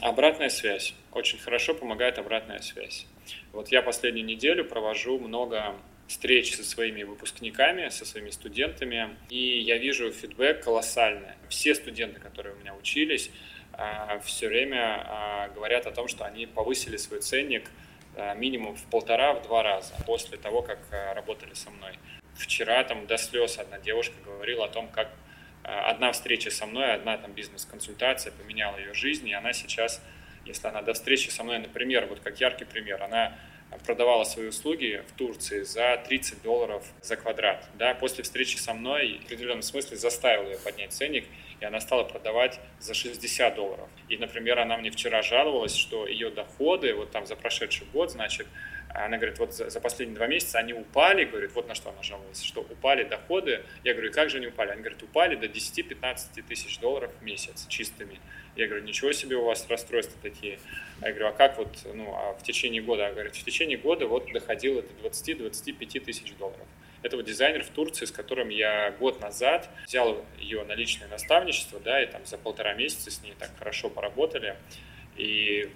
Обратная связь. Очень хорошо помогает обратная связь. Вот я последнюю неделю провожу много встреч со своими выпускниками, со своими студентами, и я вижу фидбэк колоссальный. Все студенты, которые у меня учились, все время говорят о том, что они повысили свой ценник минимум в полтора, в два раза после того, как работали со мной. Вчера там до слез одна девушка говорила о том, как одна встреча со мной, одна там бизнес-консультация поменяла ее жизнь, и она сейчас, если она до встречи со мной, например, вот как яркий пример, она продавала свои услуги в Турции за тридцать долларов за квадрат. Да, после встречи со мной в определенном смысле заставил ее поднять ценник, и она стала продавать за шестьдесят долларов. И, например, она мне вчера жаловалась, что ее доходы вот там за прошедший год, значит, она говорит, вот за, за последние два месяца они упали, говорит, вот на что она жаловалась, что упали доходы. Я говорю, как же они упали? Они говорят, упали до десять-пятнадцать тысяч долларов в месяц чистыми. Я говорю, ничего себе у вас расстройства такие. Я говорю, а как вот, ну, а в течение года? Она говорит, в течение года вот доходило до двадцать-двадцать пять тысяч долларов. Это вот дизайнер в Турции, с которым я год назад взял ее на личное наставничество, да, и там за полтора месяца с ней так хорошо поработали. И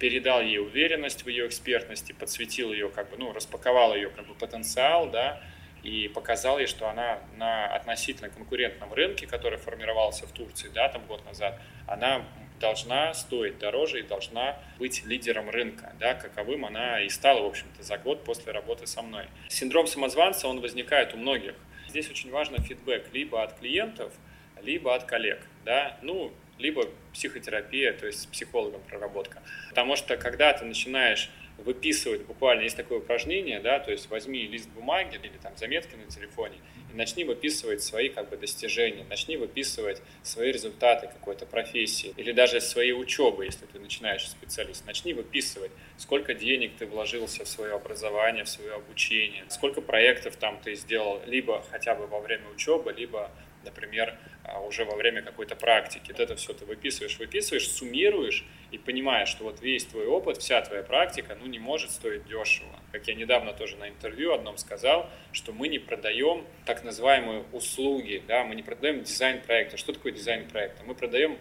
передал ей уверенность в ее экспертности, подсветил ее, как бы, ну, распаковал ее как бы потенциал, да, и показал ей, что она на относительно конкурентном рынке, который формировался в Турции, да, там год назад, она должна стоить дороже и должна быть лидером рынка, да, каковым она и стала, в общем-то, за год после работы со мной. Синдром самозванца, он возникает у многих. Здесь очень важен фидбэк либо от клиентов, либо от коллег, да, ну, либо психотерапия, то есть с психологом проработка. Потому что когда ты начинаешь выписывать, буквально есть такое упражнение, да, то есть возьми лист бумаги или там заметки на телефоне и начни выписывать свои как бы достижения, начни выписывать свои результаты какой-то профессии или даже свои учебы, если ты начинаешь специалист, начни выписывать, сколько денег ты вложился в свое образование, в свое обучение, сколько проектов там ты сделал, либо хотя бы во время учебы, либо, например, уже во время какой-то практики. Вот это все ты выписываешь, выписываешь, суммируешь и понимаешь, что вот весь твой опыт, вся твоя практика, ну, не может стоить дешево. Как я недавно тоже на интервью одном сказал, что мы не продаем так называемые услуги, да, мы не продаем дизайн проекта. Что такое дизайн проекта? Мы продаем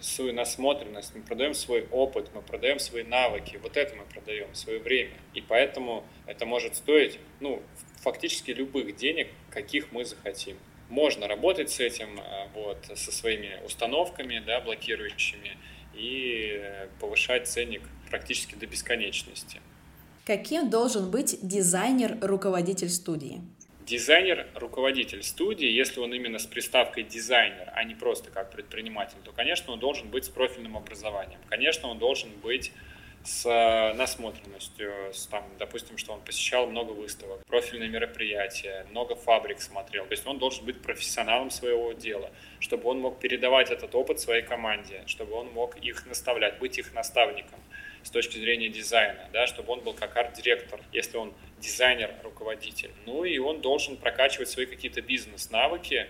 свою насмотренность, мы продаем свой опыт, мы продаем свои навыки, вот это мы продаем, свое время. И поэтому это может стоить, ну, фактически любых денег, каких мы захотим. Можно работать с этим, вот, со своими установками, да, блокирующими, и повышать ценник практически до бесконечности. Каким должен быть дизайнер-руководитель студии? Дизайнер-руководитель студии, если он именно с приставкой дизайнер, а не просто как предприниматель, то, конечно, он должен быть с профильным образованием. Конечно, он должен быть с насмотренностью, с, там, допустим, что он посещал много выставок, профильные мероприятия, много фабрик смотрел. То есть он должен быть профессионалом своего дела, чтобы он мог передавать этот опыт своей команде, чтобы он мог их наставлять, быть их наставником с точки зрения дизайна, да, чтобы он был как арт-директор, если он дизайнер-руководитель. Ну и он должен прокачивать свои какие-то бизнес-навыки,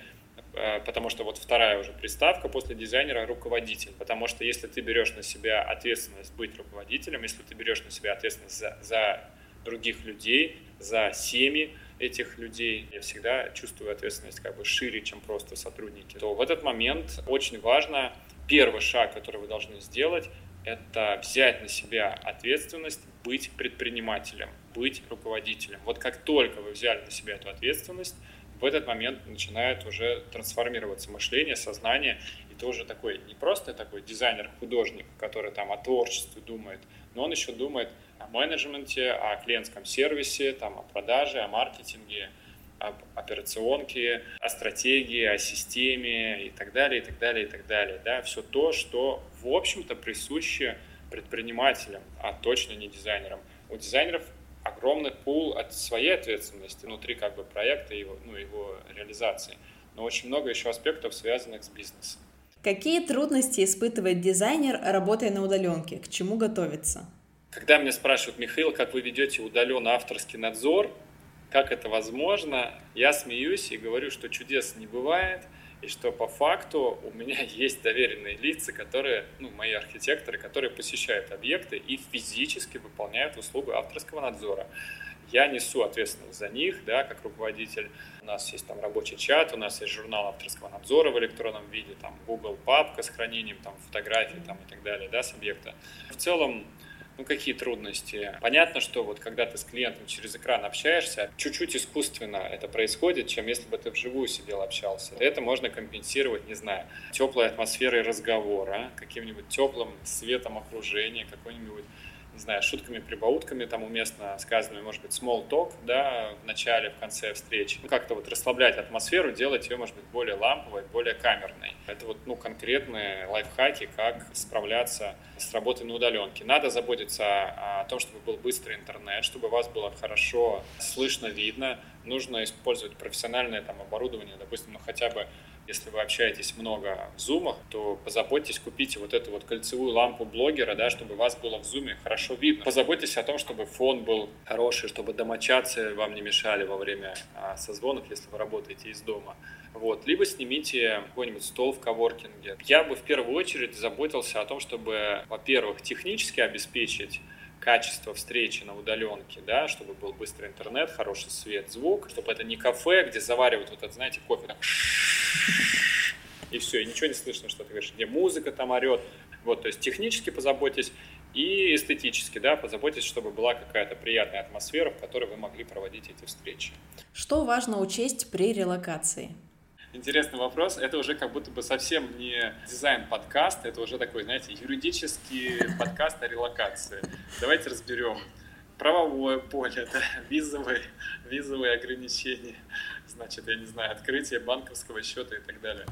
потому что вот вторая уже приставка после дизайнера — руководитель. Потому что если ты берешь на себя ответственность быть руководителем, если ты берешь на себя ответственность за, за других людей, за семьи этих людей, я всегда чувствую ответственность как бы шире, чем просто сотрудники, то в этот момент очень важно, первый шаг, который вы должны сделать, это взять на себя ответственность быть предпринимателем, быть руководителем. Вот как только вы взяли на себя эту ответственность, в этот момент начинает уже трансформироваться мышление, сознание. И ты уже такой, не просто такой дизайнер-художник, который там о творчестве думает, но он еще думает о менеджменте, о клиентском сервисе, там, о продаже, о маркетинге, об операционке, о стратегии, о системе и так далее, и так далее, и так далее. Да? Все то, что, в общем-то, присуще предпринимателям, а точно не дизайнерам. У дизайнеров огромный пул от своей ответственности внутри как бы проекта и его, ну, его реализации, но очень много еще аспектов, связанных с бизнесом. Какие трудности испытывает дизайнер, работая на удаленке? К чему готовиться? Когда меня спрашивают: Михаил, как вы ведете удаленно авторский надзор, как это возможно, я смеюсь и говорю, что чудес не бывает, и что по факту у меня есть доверенные лица, которые, ну, мои архитекторы, которые посещают объекты и физически выполняют услугу авторского надзора. Я несу ответственность за них, да, как руководитель. У нас есть там рабочий чат, у нас есть журнал авторского надзора в электронном виде, там Google папка с хранением там фотографий там, и так далее, да, с объекта. В целом, ну, какие трудности? Понятно, что вот когда ты с клиентом через экран общаешься, чуть-чуть искусственно это происходит, чем если бы ты вживую сидел, общался. Это можно компенсировать, не знаю, теплой атмосферой разговора, каким-нибудь теплым светом окружения, какой-нибудь, не знаю, шутками, прибаутками, там уместно сказанными, может быть, small talk, да, в начале, в конце встречи. Ну, как-то вот расслаблять атмосферу, делать ее, может быть, более ламповой, более камерной. Это вот, ну, конкретные лайфхаки, как справляться с работой на удаленке. Надо заботиться о том, чтобы был быстрый интернет, чтобы вас было хорошо слышно, видно. Нужно использовать профессиональное там оборудование, допустим, ну, хотя бы если вы общаетесь много в зумах, то позаботьтесь, купите вот эту вот кольцевую лампу блогера, да, чтобы вас было в зуме хорошо видно. Позаботьтесь о том, чтобы фон был хороший, чтобы домочадцы вам не мешали во время созвонов, если вы работаете из дома. Вот. Либо снимите какой-нибудь стол в коворкинге. Я бы в первую очередь заботился о том, чтобы, во-первых, технически обеспечить качество встречи на удаленке, да, чтобы был быстрый интернет, хороший свет, звук, чтобы это не кафе, где заваривают вот этот, знаете, кофе, так, и все, и ничего не слышно, что ты говоришь, где музыка там орет. Вот, то есть технически позаботьтесь и эстетически, да, позаботьтесь, чтобы была какая-то приятная атмосфера, в которой вы могли проводить эти встречи. Что важно учесть при релокации? интересный вопрос. Это уже как будто бы совсем не дизайн-подкаст, это уже такой, знаете, юридический подкаст о релокации. Давайте разберем правовое поле, да, визовые, визовые ограничения, значит, я не знаю, открытие банковского счета и так далее.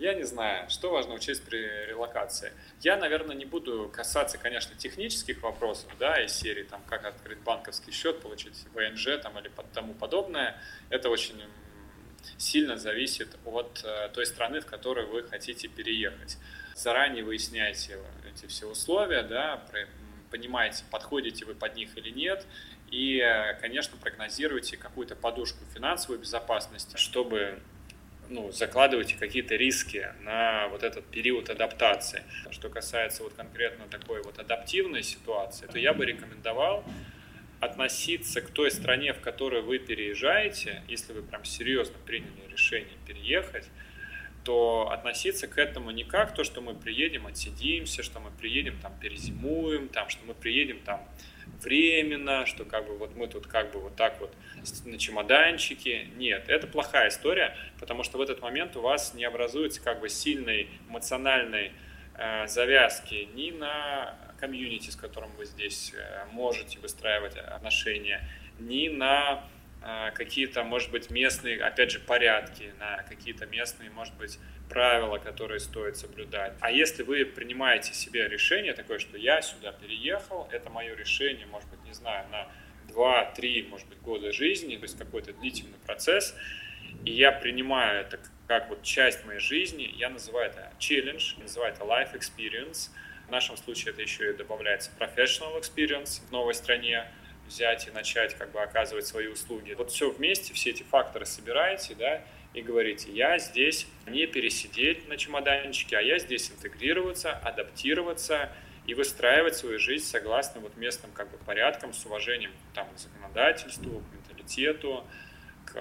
Я не знаю, что важно учесть при релокации. Я, наверное, не буду касаться, конечно, технических вопросов, да, из серии, там, как открыть банковский счет, получить вэ эн жэ, там, или тому подобное. Это очень сильно зависит от э, той страны, в которую вы хотите переехать. Заранее выясняйте эти все условия, да, понимаете, подходите вы под них или нет. И, конечно, прогнозируйте какую-то подушку финансовой безопасности, чтобы... Ну, закладывайте какие-то риски на вот этот период адаптации. Что касается вот конкретно такой вот адаптивной ситуации, то я бы рекомендовал относиться к той стране, в которую вы переезжаете, если вы прям серьезно приняли решение переехать, то относиться к этому не как то, что мы приедем, отсидимся, что мы приедем, там, перезимуем, там, что мы приедем, там, временно, что как бы вот мы тут как бы вот так вот на чемоданчике. Нет, это плохая история, потому что в этот момент у вас не образуется как бы сильной эмоциональной э, завязки ни на комьюнити, с которым вы здесь э, можете выстраивать отношения, ни на э, какие-то, может быть, местные, опять же, порядки, на какие-то местные, может быть, правила, которые стоит соблюдать. А если вы принимаете себе решение такое, что я сюда переехал, это мое решение, может быть, не знаю, на два-три, может быть, года жизни, то есть какой-то длительный процесс, и я принимаю это как вот часть моей жизни, я называю это челлендж, называю это life experience, в нашем случае это еще и добавляется professional experience в новой стране, взять и начать как бы оказывать свои услуги. Вот все вместе, все эти факторы собираете, да, и говорите, я здесь не пересидеть на чемоданчике, а я здесь интегрироваться, адаптироваться и выстраивать свою жизнь согласно вот местным как бы порядкам, с уважением там, к законодательству, к менталитету, к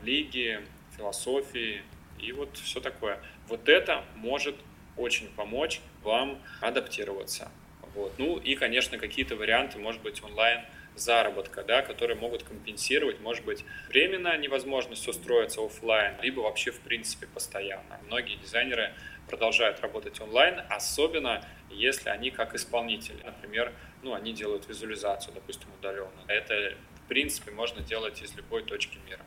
религии, философии и вот все такое. Вот это может очень помочь вам адаптироваться. Вот. Ну и, конечно, какие-то варианты, может быть, онлайн заработка, да, которые могут компенсировать, может быть, временно невозможность устроиться офлайн, либо вообще, в принципе, постоянно. Многие дизайнеры продолжают работать онлайн, особенно если они как исполнители. Например, ну, они делают визуализацию, допустим, удаленно. Это, в принципе, можно делать из любой точки мира.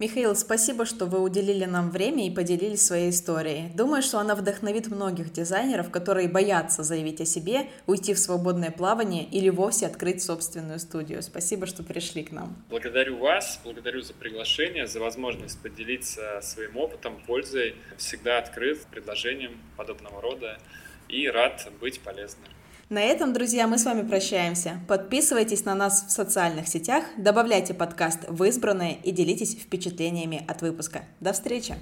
Михаил, спасибо, что вы уделили нам время и поделились своей историей. Думаю, что она вдохновит многих дизайнеров, которые боятся заявить о себе, уйти в свободное плавание или вовсе открыть собственную студию. Спасибо, что пришли к нам. Благодарю вас, благодарю за приглашение, за возможность поделиться своим опытом, пользой. Всегда открыт предложениям подобного рода и рад быть полезным. На этом, друзья, мы с вами прощаемся. Подписывайтесь на нас в социальных сетях, добавляйте подкаст в избранное и делитесь впечатлениями от выпуска. До встречи!